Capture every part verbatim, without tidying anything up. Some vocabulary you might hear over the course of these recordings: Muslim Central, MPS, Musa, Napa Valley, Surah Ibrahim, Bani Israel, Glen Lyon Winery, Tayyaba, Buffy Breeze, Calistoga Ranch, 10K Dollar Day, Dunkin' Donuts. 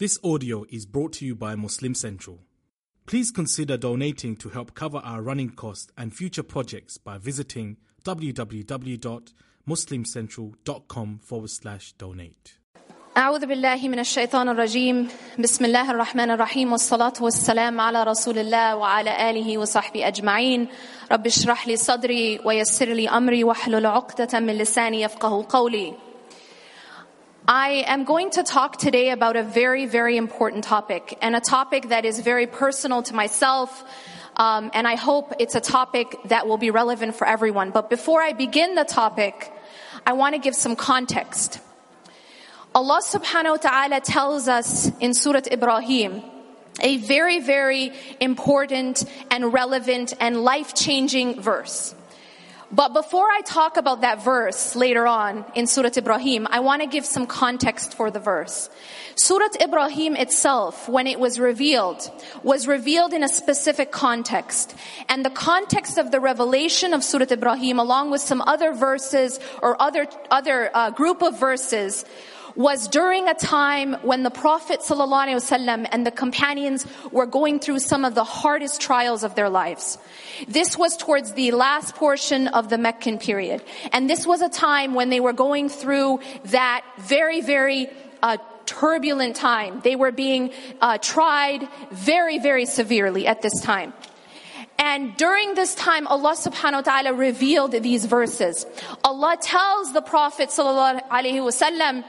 This audio is brought to you by Muslim Central. Please consider donating to help cover our running costs and future projects by visiting www.muslimcentral.com forward slash donate. أعوذ بالله من الشيطان الرجيم بسم الله الرحمن الرحيم والصلاة والسلام على رسول الله وعلى آله وصحبه أجمعين رب اشرح لي صدري ويسر لي أمري واحلل عقدة من لساني يفقهوا قولي. I am going to talk today about a very, very important topic and a topic that is very personal to myself. Um, and I hope it's a topic that will be relevant for everyone. But before I begin the topic, I want to give some context. Allah subhanahu wa ta'ala tells us in Surah Ibrahim a very, very important and relevant and life-changing verse. But before I talk about that verse later on in Surah Ibrahim, I want to give some context for the verse. Surah Ibrahim itself, when it was revealed, was revealed in a specific context. And the context of the revelation of Surah Ibrahim, along with some other verses or other, other uh, group of verses, was during a time when the Prophet ﷺ and the companions were going through some of the hardest trials of their lives. This was towards the last portion of the Meccan period. And this was a time when they were going through that very, very uh, turbulent time. They were being uh, tried very, very severely at this time. And during this time, Allah subhanahu wa ta'ala revealed these verses. Allah tells the Prophet ﷺ,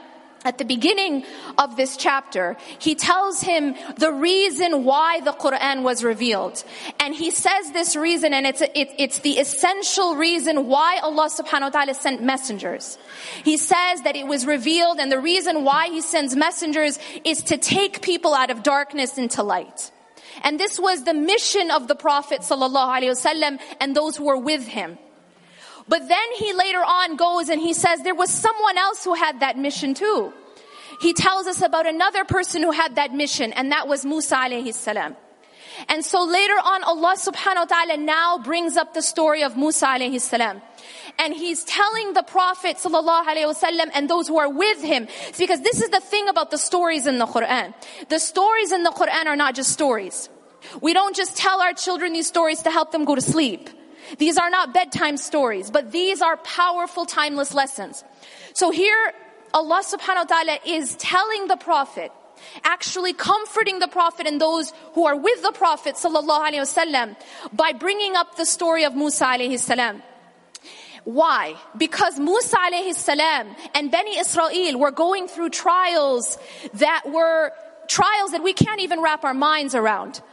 at the beginning of this chapter, he tells him the reason why the Quran was revealed. And he says this reason, and it's, it, it's the essential reason why Allah subhanahu wa ta'ala sent messengers. He says that it was revealed, and the reason why he sends messengers is to take people out of darkness into light. And this was the mission of the Prophet sallallahu alaihi wasallam and those who were with him. But then he later on goes and he says there was someone else who had that mission too. He tells us about another person who had that mission, and that was Musa alayhi salam. And so later on, Allah subhanahu wa ta'ala now brings up the story of Musa alayhi salam. And he's telling the Prophet sallallahu alaihi wasallam and those who are with him, because this is the thing about the stories in the Quran. The stories in the Quran are not just stories. We don't just tell our children these stories to help them go to sleep. These are not bedtime stories, but these are powerful, timeless lessons. So here, Allah subhanahu wa ta'ala is telling the Prophet, actually comforting the Prophet and those who are with the Prophet sallallahu alaihi wasallam by bringing up the story of Musa alayhi salam. Why? Because Musa alayhi salam and Bani Israel were going through trials that were trials that we can't even wrap our minds around.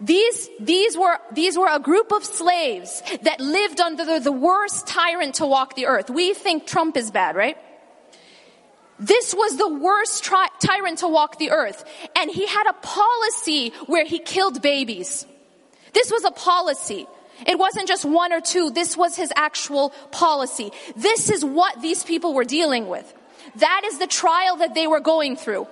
These, these were, these were a group of slaves that lived under the, the worst tyrant to walk the earth. We think Trump is bad, right? This was the worst tri- tyrant to walk the earth. And he had a policy where he killed babies. This was a policy. It wasn't just one or two. This was his actual policy. This is what these people were dealing with. That is the trial that they were going through.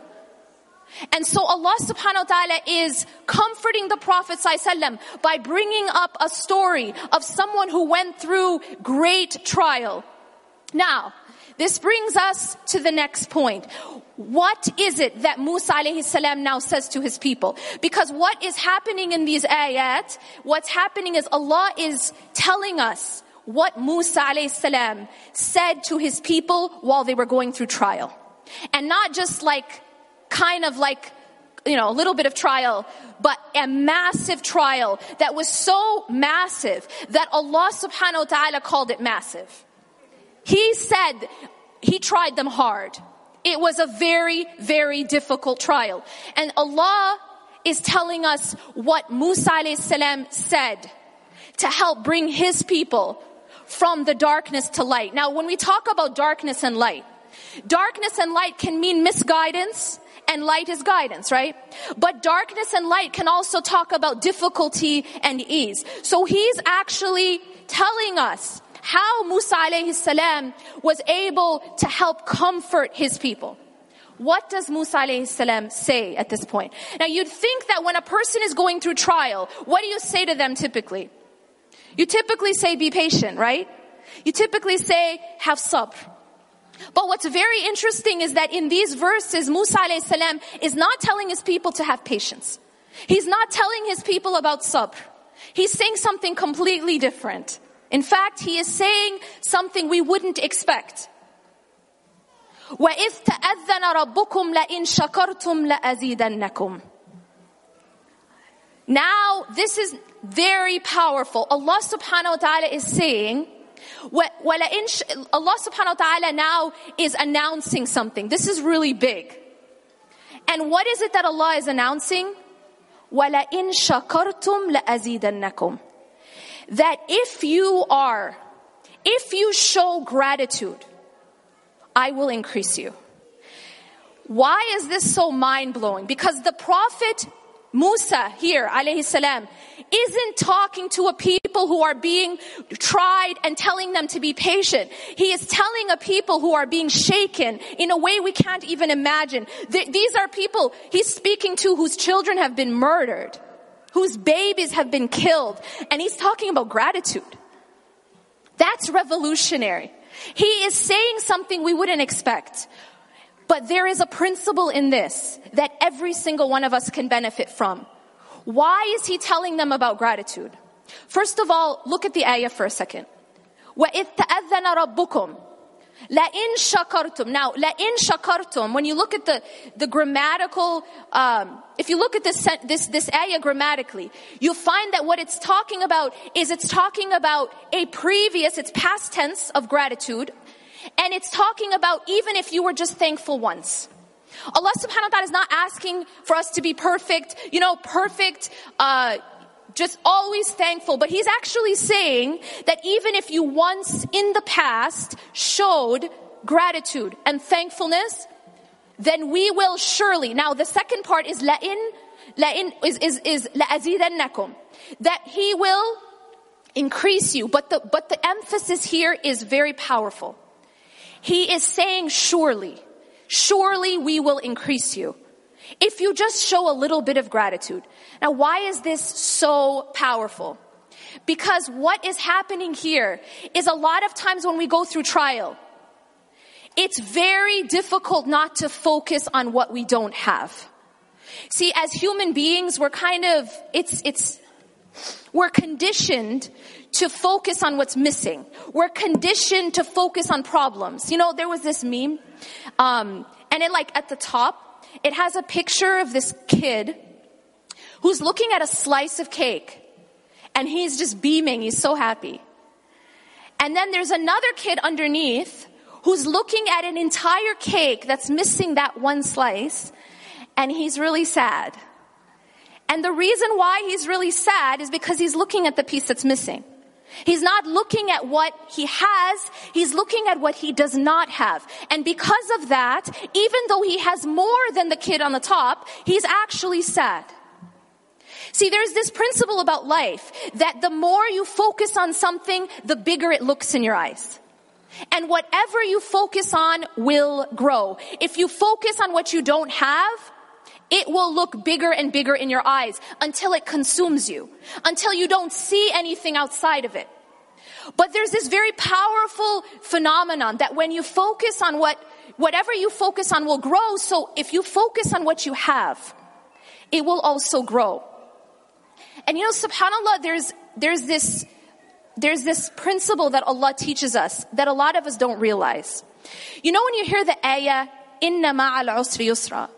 And so Allah subhanahu wa ta'ala is comforting the Prophet ﷺ by bringing up a story of someone who went through great trial. Now, this brings us to the next point. What is it that Musa alayhi salam now says to his people? Because what is happening in these ayat, what's happening is Allah is telling us what Musa alayhi salam said to his people while they were going through trial. And not just like kind of like, you know, a little bit of trial, but a massive trial that was so massive that Allah subhanahu wa ta'ala called it massive. He said he tried them hard. It was a very, very difficult trial. And Allah is telling us what Musa alayhi salam said to help bring his people from the darkness to light. Now, when we talk about darkness and light, darkness and light can mean misguidance, and light is guidance, right? But darkness and light can also talk about difficulty and ease. So he's actually telling us how Musa alayhi salam was able to help comfort his people. What does Musa alayhi salam say at this point? Now you'd think that when a person is going through trial, what do you say to them typically? You typically say be patient, right? You typically say have sabr. But what's very interesting is that in these verses, Musa alayhi salam is not telling his people to have patience. He's not telling his people about sabr. He's saying something completely different. In fact, he is saying something we wouldn't expect. وَإِذْ تَأَذَّنَ رَبُّكُمْ لَإِنْ شَكَرْتُمْ لَأَزِيدَنَّكُمْ. Now, this is very powerful. Allah subhanahu wa ta'ala is saying, Allah subhanahu wa ta'ala now is announcing something. This is really big. And what is it that Allah is announcing? وَلَئِنْ شَكَرْتُمْ لَأَزِيدَنَّكُمْ. That if you are, if you show gratitude, I will increase you. Why is this so mind-blowing? Because the Prophet Musa here, alayhi salam, isn't talking to a people who are being tried and telling them to be patient. He is telling a people who are being shaken in a way we can't even imagine. Th- these are people he's speaking to whose children have been murdered, whose babies have been killed, and he's talking about gratitude. That's revolutionary. He is saying something we wouldn't expect. But there is a principle in this that every single one of us can benefit from. Why is he telling them about gratitude? First of all, look at the ayah for a second. وَإِذْ تَأَذَّنَ رَبُّكُمْ لَإِنْ شَكَرْتُمْ. Now, لَإِنْ شَكَرْتُمْ, when you look at the, the grammatical, um, if you look at this, this, this ayah grammatically, you'll find that what it's talking about is it's talking about a previous, it's past tense of gratitude. And it's talking about even if you were just thankful once. Allah subhanahu wa ta'ala is not asking for us to be perfect, you know, perfect, uh, just always thankful. But he's actually saying that even if you once in the past showed gratitude and thankfulness, then we will surely. Now the second part is la'in, la'in is, is, is la'azidannakum. That he will increase you. But the, but the emphasis here is very powerful. He is saying, surely, surely we will increase you. If you just show a little bit of gratitude. Now, why is this so powerful? Because what is happening here is a lot of times when we go through trial, it's very difficult not to focus on what we don't have. See, as human beings, we're kind of, it's, it's, we're conditioned to focus on what's missing. We're conditioned to focus on problems. You know, there was this meme, um, and it like at the top, it has a picture of this kid who's looking at a slice of cake and he's just beaming. He's so happy. And then there's another kid underneath who's looking at an entire cake that's missing that one slice and he's really sad. And the reason why he's really sad is because he's looking at the piece that's missing. He's not looking at what he has, he's looking at what he does not have. And because of that, even though he has more than the kid on the top, he's actually sad. See, there's this principle about life that the more you focus on something, the bigger it looks in your eyes. And whatever you focus on will grow. If you focus on what you don't have, it will look bigger and bigger in your eyes until it consumes you, until you don't see anything outside of it. But there's this very powerful phenomenon that when you focus on what, whatever you focus on will grow. So if you focus on what you have, it will also grow. And you know, subhanAllah, there's, there's this, there's this principle that Allah teaches us that a lot of us don't realize. You know, when you hear the ayah, inna ma'al usri yusra,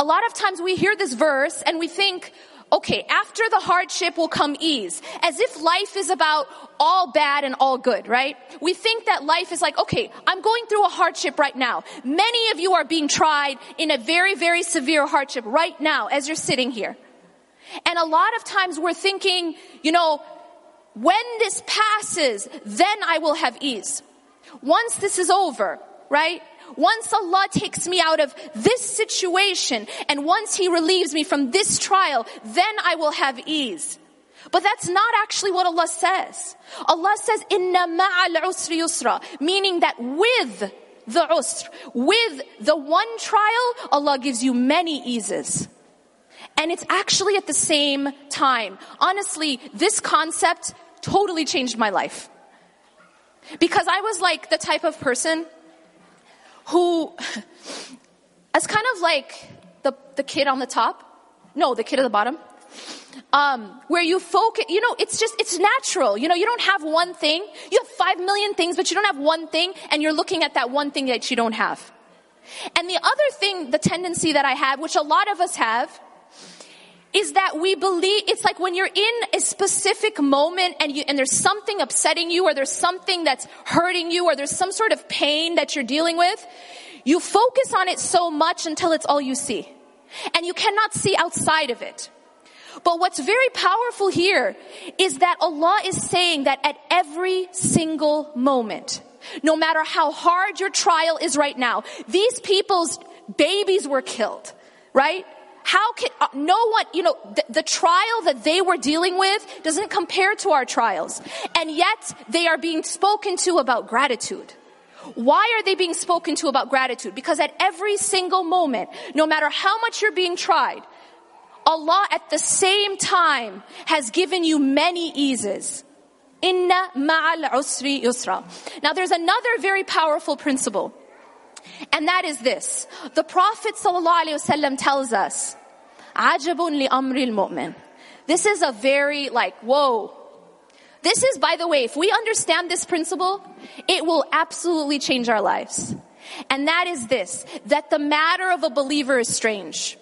a lot of times we hear this verse and we think, okay, after the hardship will come ease. As if life is about all bad and all good, right? We think that life is like, okay, I'm going through a hardship right now. Many of you are being tried in a very, very severe hardship right now as you're sitting here. And a lot of times we're thinking, you know, when this passes, then I will have ease. Once this is over, right? Once Allah takes me out of this situation and once He relieves me from this trial, then I will have ease. But that's not actually what Allah says. Allah says, "Inna ma'al usri yusra," meaning that with the usr, with the one trial, Allah gives you many eases. And it's actually at the same time. Honestly, this concept totally changed my life. Because I was like the type of person who, as kind of like the the kid on the top, no, the kid at the bottom, um, where you focus, you know, it's just, it's natural. You know, you don't have one thing. You have five million things, but you don't have one thing, and you're looking at that one thing that you don't have. And the other thing, the tendency that I have, which a lot of us have, is that we believe, it's like when you're in a specific moment and you, and there's something upsetting you, or there's something that's hurting you, or there's some sort of pain that you're dealing with, you focus on it so much until it's all you see. And you cannot see outside of it. But what's very powerful here is that Allah is saying that at every single moment, no matter how hard your trial is right now, these people's babies were killed, right? How can, uh, no one, you know, the, the trial that they were dealing with doesn't compare to our trials. And yet, they are being spoken to about gratitude. Why are they being spoken to about gratitude? Because at every single moment, no matter how much you're being tried, Allah at the same time has given you many eases. Inna ma'al usri yusra. Now there's another very powerful principle. And that is this. The Prophet ﷺ tells us, "Ajabun li amril mu'min." This is a very like, whoa. This is, by the way, if we understand this principle, it will absolutely change our lives. And that is this, that the matter of a believer is strange.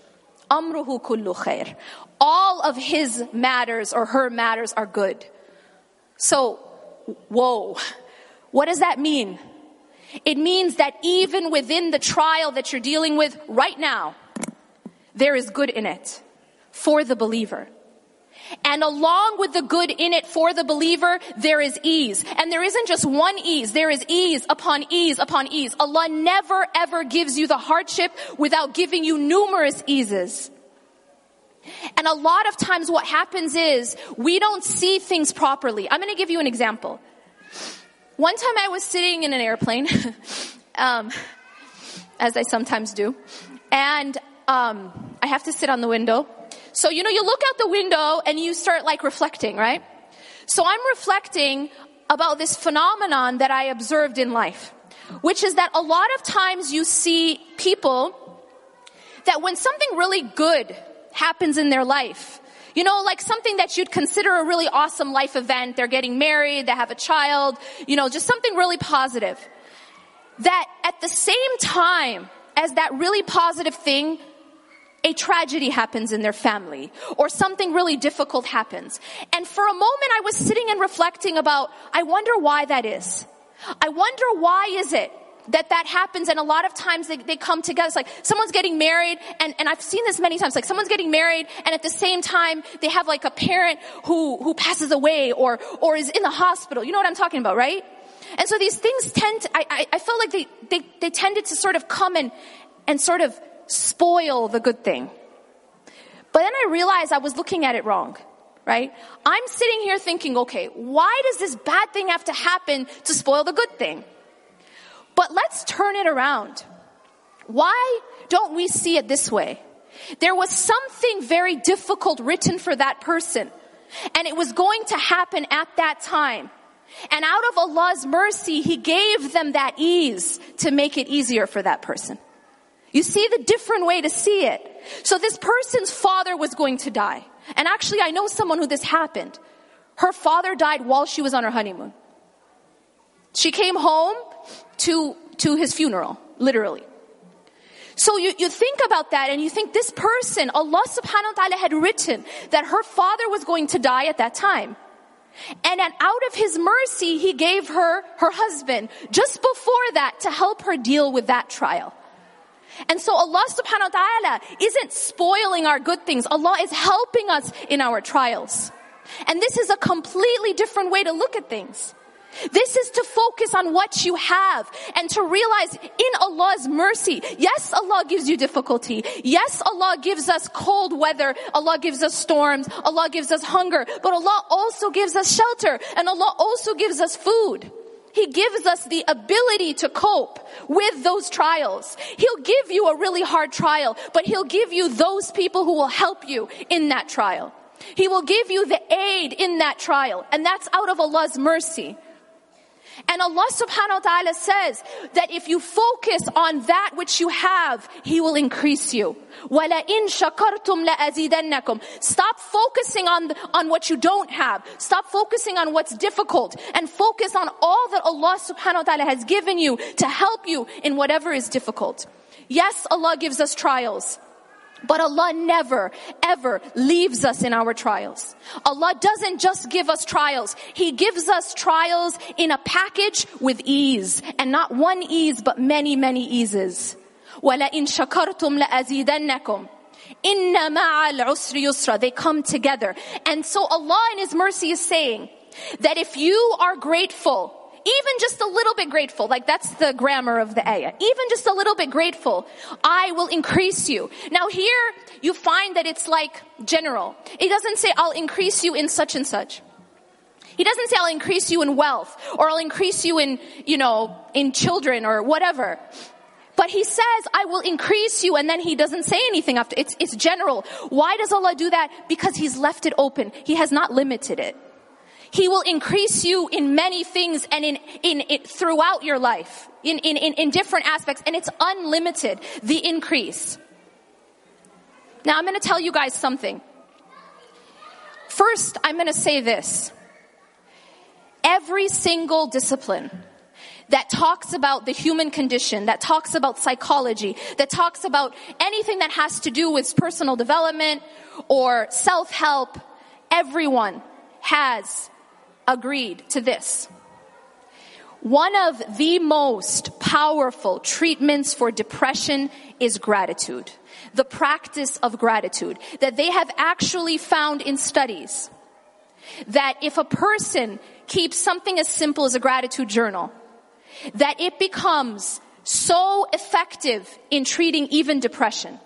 Amruhu kullu khair. All of his matters or her matters are good. So, whoa. What does that mean? It means that even within the trial that you're dealing with right now, there is good in it for the believer. And along with the good in it for the believer, there is ease. And there isn't just one ease. There is ease upon ease upon ease. Allah never ever gives you the hardship without giving you numerous eases. And a lot of times what happens is we don't see things properly. I'm going to give you an example. One time I was sitting in an airplane, um, as I sometimes do, and um, I have to sit on the window. So, you know, you look out the window and you start like reflecting, right? So I'm reflecting about this phenomenon that I observed in life, which is that a lot of times you see people that when something really good happens in their life, you know, like something that you'd consider a really awesome life event. They're getting married, they have a child, you know, just something really positive. That at the same time as that really positive thing, a tragedy happens in their family or something really difficult happens. And for a moment I was sitting and reflecting about, I wonder why that is. I wonder why is it that that happens, and a lot of times they, they come together. It's like someone's getting married, and, and I've seen this many times, like someone's getting married and at the same time they have like a parent who, who passes away or, or is in the hospital. You know what I'm talking about, right? And so these things tend to, I, I, I felt like they, they, they tended to sort of come and, and sort of spoil the good thing. But then I realized I was looking at it wrong, right? I'm sitting here thinking, okay, why does this bad thing have to happen to spoil the good thing? But let's turn it around. Why don't we see it this way? There was something very difficult written for that person, and it was going to happen at that time. And out of Allah's mercy, He gave them that ease to make it easier for that person. You see the different way to see it. So this person's father was going to die. And actually, I know someone who this happened. Her father died while she was on her honeymoon. She came home to to his funeral, literally. So you, you think about that and you think this person, Allah subhanahu wa ta'ala had written that her father was going to die at that time. And then out of His mercy, He gave her her husband just before that to help her deal with that trial. And so Allah subhanahu wa ta'ala isn't spoiling our good things. Allah is helping us in our trials. And this is a completely different way to look at things. This is to focus on what you have and to realize in Allah's mercy, yes, Allah gives you difficulty. Yes, Allah gives us cold weather. Allah gives us storms. Allah gives us hunger. But Allah also gives us shelter, and Allah also gives us food. He gives us the ability to cope with those trials. He'll give you a really hard trial, but He'll give you those people who will help you in that trial. He will give you the aid in that trial, and that's out of Allah's mercy. And Allah subhanahu wa ta'ala says that if you focus on that which you have, He will increase you. وَلَئِن شَكَرْتُمْ لَأَزِيدَنَّكُمْ. Stop focusing on, on what you don't have. Stop focusing on what's difficult. And focus on all that Allah subhanahu wa ta'ala has given you to help you in whatever is difficult. Yes, Allah gives us trials. But Allah never, ever leaves us in our trials. Allah doesn't just give us trials. He gives us trials in a package with ease. And not one ease, but many, many eases. وَلَئِن شَكَرْتُمْ لَأَزِيدَنَّكُمْ إِنَّ مَعَ الْعُسْرِ يُسْرًا. They come together. And so Allah in His mercy is saying that if you are grateful, even just a little bit grateful, like that's the grammar of the ayah. Even just a little bit grateful, I will increase you. Now here, you find that it's like general. It doesn't say, I'll increase you in such and such. He doesn't say, I'll increase you in wealth, or I'll increase you in, you know, in children, or whatever. But He says, I will increase you, and then He doesn't say anything after. It's, it's general. Why does Allah do that? Because He's left it open. He has not limited it. He will increase you in many things and in, in, in throughout your life, in, in, in, in different aspects. And it's unlimited, the increase. Now, I'm going to tell you guys something. First, I'm going to say this. Every single discipline that talks about the human condition, that talks about psychology, that talks about anything that has to do with personal development or self-help, everyone has agreed to this. One of the most powerful treatments for depression is gratitude. The practice of gratitude. That they have actually found in studies that if a person keeps something as simple as a gratitude journal, that it becomes so effective in treating even depression.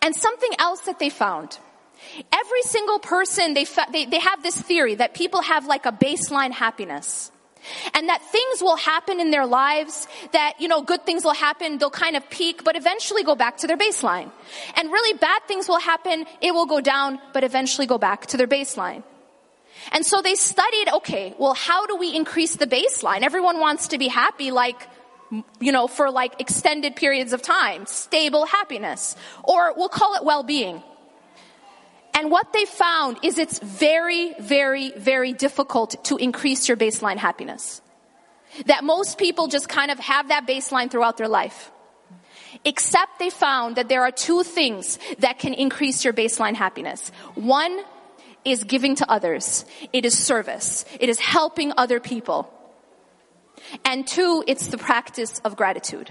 And something else that they found, every single person, they, fa- they they have this theory that people have like a baseline happiness. And that things will happen in their lives, that, you know, good things will happen, they'll kind of peak, but eventually go back to their baseline. And really bad things will happen, it will go down, but eventually go back to their baseline. And so they studied, okay, well, how do we increase the baseline? Everyone wants to be happy, like, you know, for like extended periods of time, stable happiness. Or we'll call it well-being. And what they found is it's very, very, very difficult to increase your baseline happiness. That most people just kind of have that baseline throughout their life. Except they found that there are two things that can increase your baseline happiness. One is giving to others. It is service. It is helping other people. And two, it's the practice of gratitude.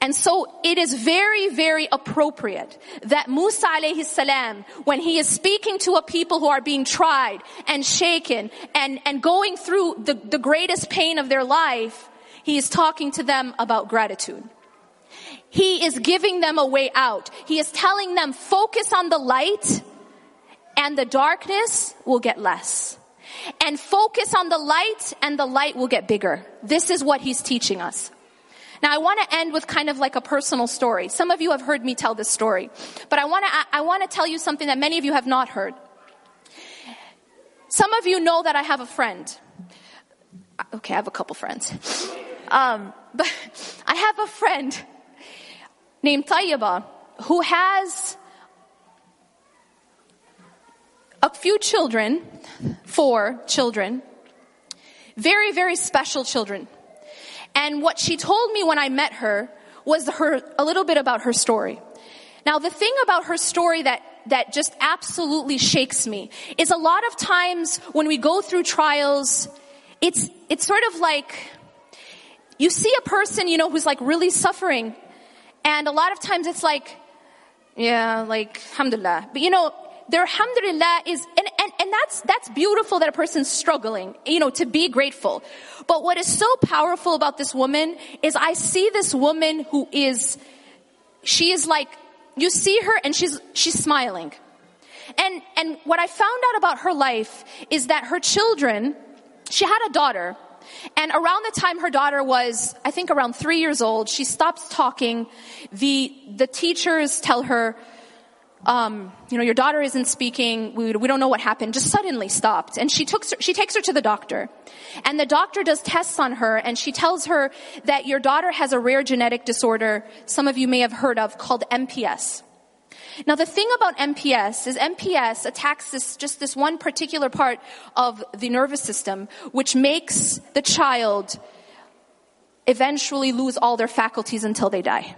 And so it is very, very appropriate that Musa alayhi salam, when he is speaking to a people who are being tried and shaken and, and going through the, the greatest pain of their life, he is talking to them about gratitude. He is giving them a way out. He is telling them, focus on the light and the darkness will get less. And focus on the light and the light will get bigger. This is what he's teaching us. Now I want to end with kind of like a personal story. Some of you have heard me tell this story, but I want to I want to tell you something that many of you have not heard. Some of you know that I have a friend. Okay, I have a couple friends. Um, but I have a friend named Tayyaba who has a few children, four children, very, very special children. And what she told me when I met her was her a little bit about her story. Now, the thing about her story that, that just absolutely shakes me is a lot of times when we go through trials, it's it's sort of like you see a person, you know, who's like really suffering. And a lot of times it's like, yeah, like, alhamdulillah. But, you know, their alhamdulillah is, and, and, and that's, that's beautiful that a person's struggling, you know, to be grateful. But what is so powerful about this woman is I see this woman who is, she is like, you see her and she's, she's smiling. And, and what I found out about her life is that her children, she had a daughter. And around the time her daughter was, I think around three years old, she stops talking. The, the teachers tell her, Um, you know, your daughter isn't speaking. We, we don't know what happened. Just suddenly stopped. And she took, she takes her to the doctor. And the doctor does tests on her, and she tells her that your daughter has a rare genetic disorder some of you may have heard of called M P S. Now, the thing about M P S is M P S attacks this, just this one particular part of the nervous system, which makes the child eventually lose all their faculties until they die.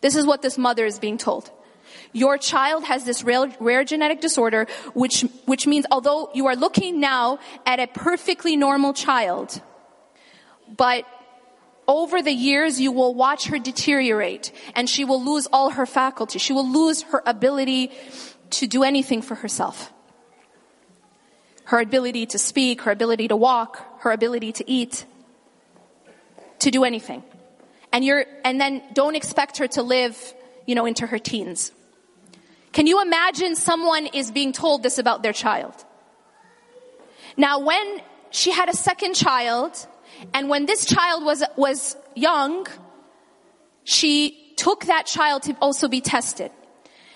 This is what this mother is being told. Your child has this rare, rare genetic disorder, which, which means although you are looking now at a perfectly normal child, but over the years you will watch her deteriorate, and she will lose all her faculty. She will lose her ability to do anything for herself. Her ability to speak, her ability to walk, her ability to eat, to do anything. And you're, and then don't expect her to live, you know, into her teens. Can you imagine someone is being told this about their child? Now, when she had a second child, and when this child was, was young, she took that child to also be tested.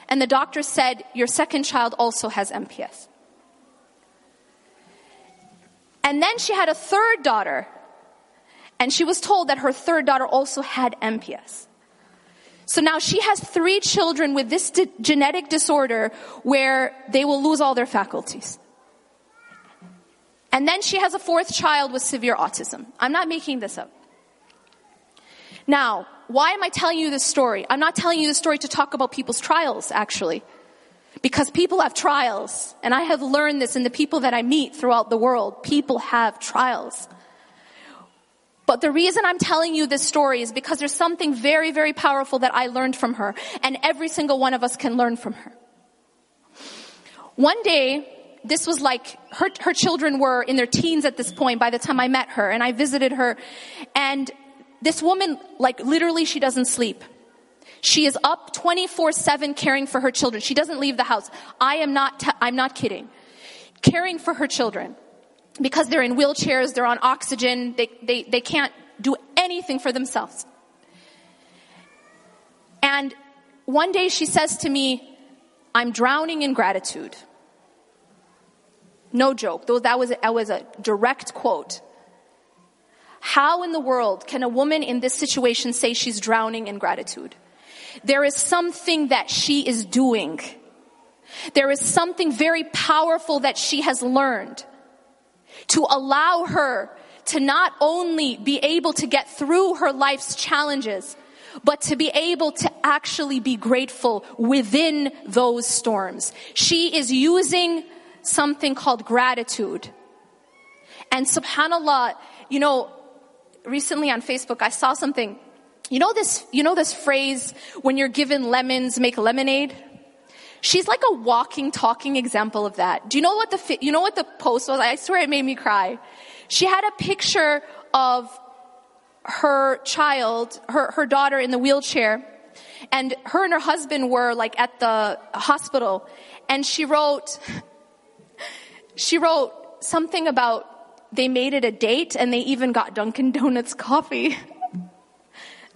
And the doctor said, your second child also has M P S. And then she had a third daughter, and she was told that her third daughter also had M P S. So now she has three children with this di- genetic disorder where they will lose all their faculties. And then she has a fourth child with severe autism. I'm not making this up. Now, why am I telling you this story? I'm not telling you this story to talk about people's trials, actually. Because people have trials. And I have learned this in the people that I meet throughout the world. People have trials. But the reason I'm telling you this story is because there's something very, very powerful that I learned from her. And every single one of us can learn from her. One day, this was like, her, her children were in their teens at this point by the time I met her. And I visited her. And this woman, like literally, she doesn't sleep. She is up twenty-four seven caring for her children. She doesn't leave the house. I am not, t- I'm not kidding. Caring for her children. Because they're in wheelchairs, they're on oxygen, they, they, they can't do anything for themselves. And one day she says to me, I'm drowning in gratitude. No joke. That was, that was a direct quote. How in the world can a woman in this situation say she's drowning in gratitude? There is something that she is doing. There is something very powerful that she has learned. To allow her to not only be able to get through her life's challenges, but to be able to actually be grateful within those storms. She is using something called gratitude. And subhanAllah, you know, recently on Facebook I saw something. You know this, you know this phrase, when you're given lemons, make lemonade? She's like a walking, talking example of that. Do you know what the you know what the post was? I swear it made me cry. She had a picture of her child, her her daughter in the wheelchair, and her and her husband were like at the hospital. And she wrote, she wrote something about they made it a date and they even got Dunkin' Donuts coffee.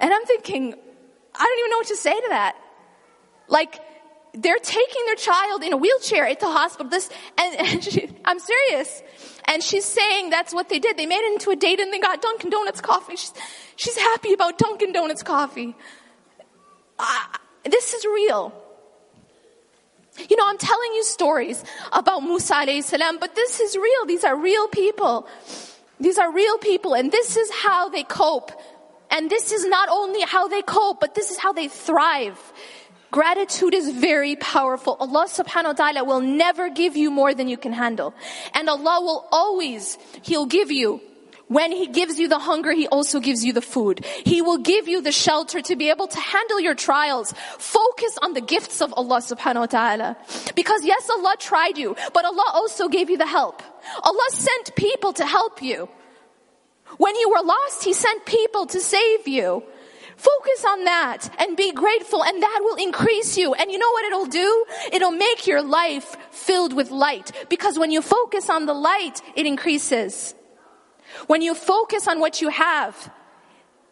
And I'm thinking, I don't even know what to say to that. Like, they're taking their child in a wheelchair at the hospital. This, and, and she, I'm serious. And she's saying that's what they did. They made it into a date and they got Dunkin' Donuts coffee. She's, she's happy about Dunkin' Donuts coffee. Uh, this is real. You know, I'm telling you stories about Musa alayhi salam, but this is real. These are real people. These are real people. And this is how they cope. And this is not only how they cope, but this is how they thrive. Gratitude is very powerful. Allah subhanahu wa ta'ala will never give you more than you can handle. And Allah will always, He'll give you, when He gives you the hunger, He also gives you the food. He will give you the shelter to be able to handle your trials. Focus on the gifts of Allah subhanahu wa ta'ala. Because yes, Allah tried you, but Allah also gave you the help. Allah sent people to help you. When you were lost, He sent people to save you. Focus on that and be grateful, and that will increase you. And you know what it'll do? It'll make your life filled with light. Because when you focus on the light, it increases. When you focus on what you have,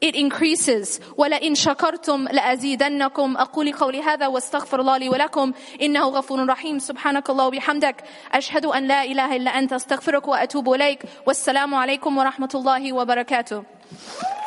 it increases. وَلَئِن شَكَرْتُمْ لَأَزِيدَنَّكُمْ أَقُولِ قَوْلِي هَذَا وَاسْتَغْفِرُ اللَّهَ لِي وَلَكُمْ إِنَّهُ غَفُورٌ رَحِيمٌ سُبْحَانَكَ اللَّهُ وَبِحَمْدِكَ أَشْهَدُ أَنْ لَا إِلَهَ إِلَّا أَنْتَ أَسْتَغْفِرُكَ وَأَتُوبُ إِلَيْكَ وَالسَّلَامُ عَلَيْكُمْ وَرَحْمَةُ اللَّهِ وَبَرَكَاتُهُ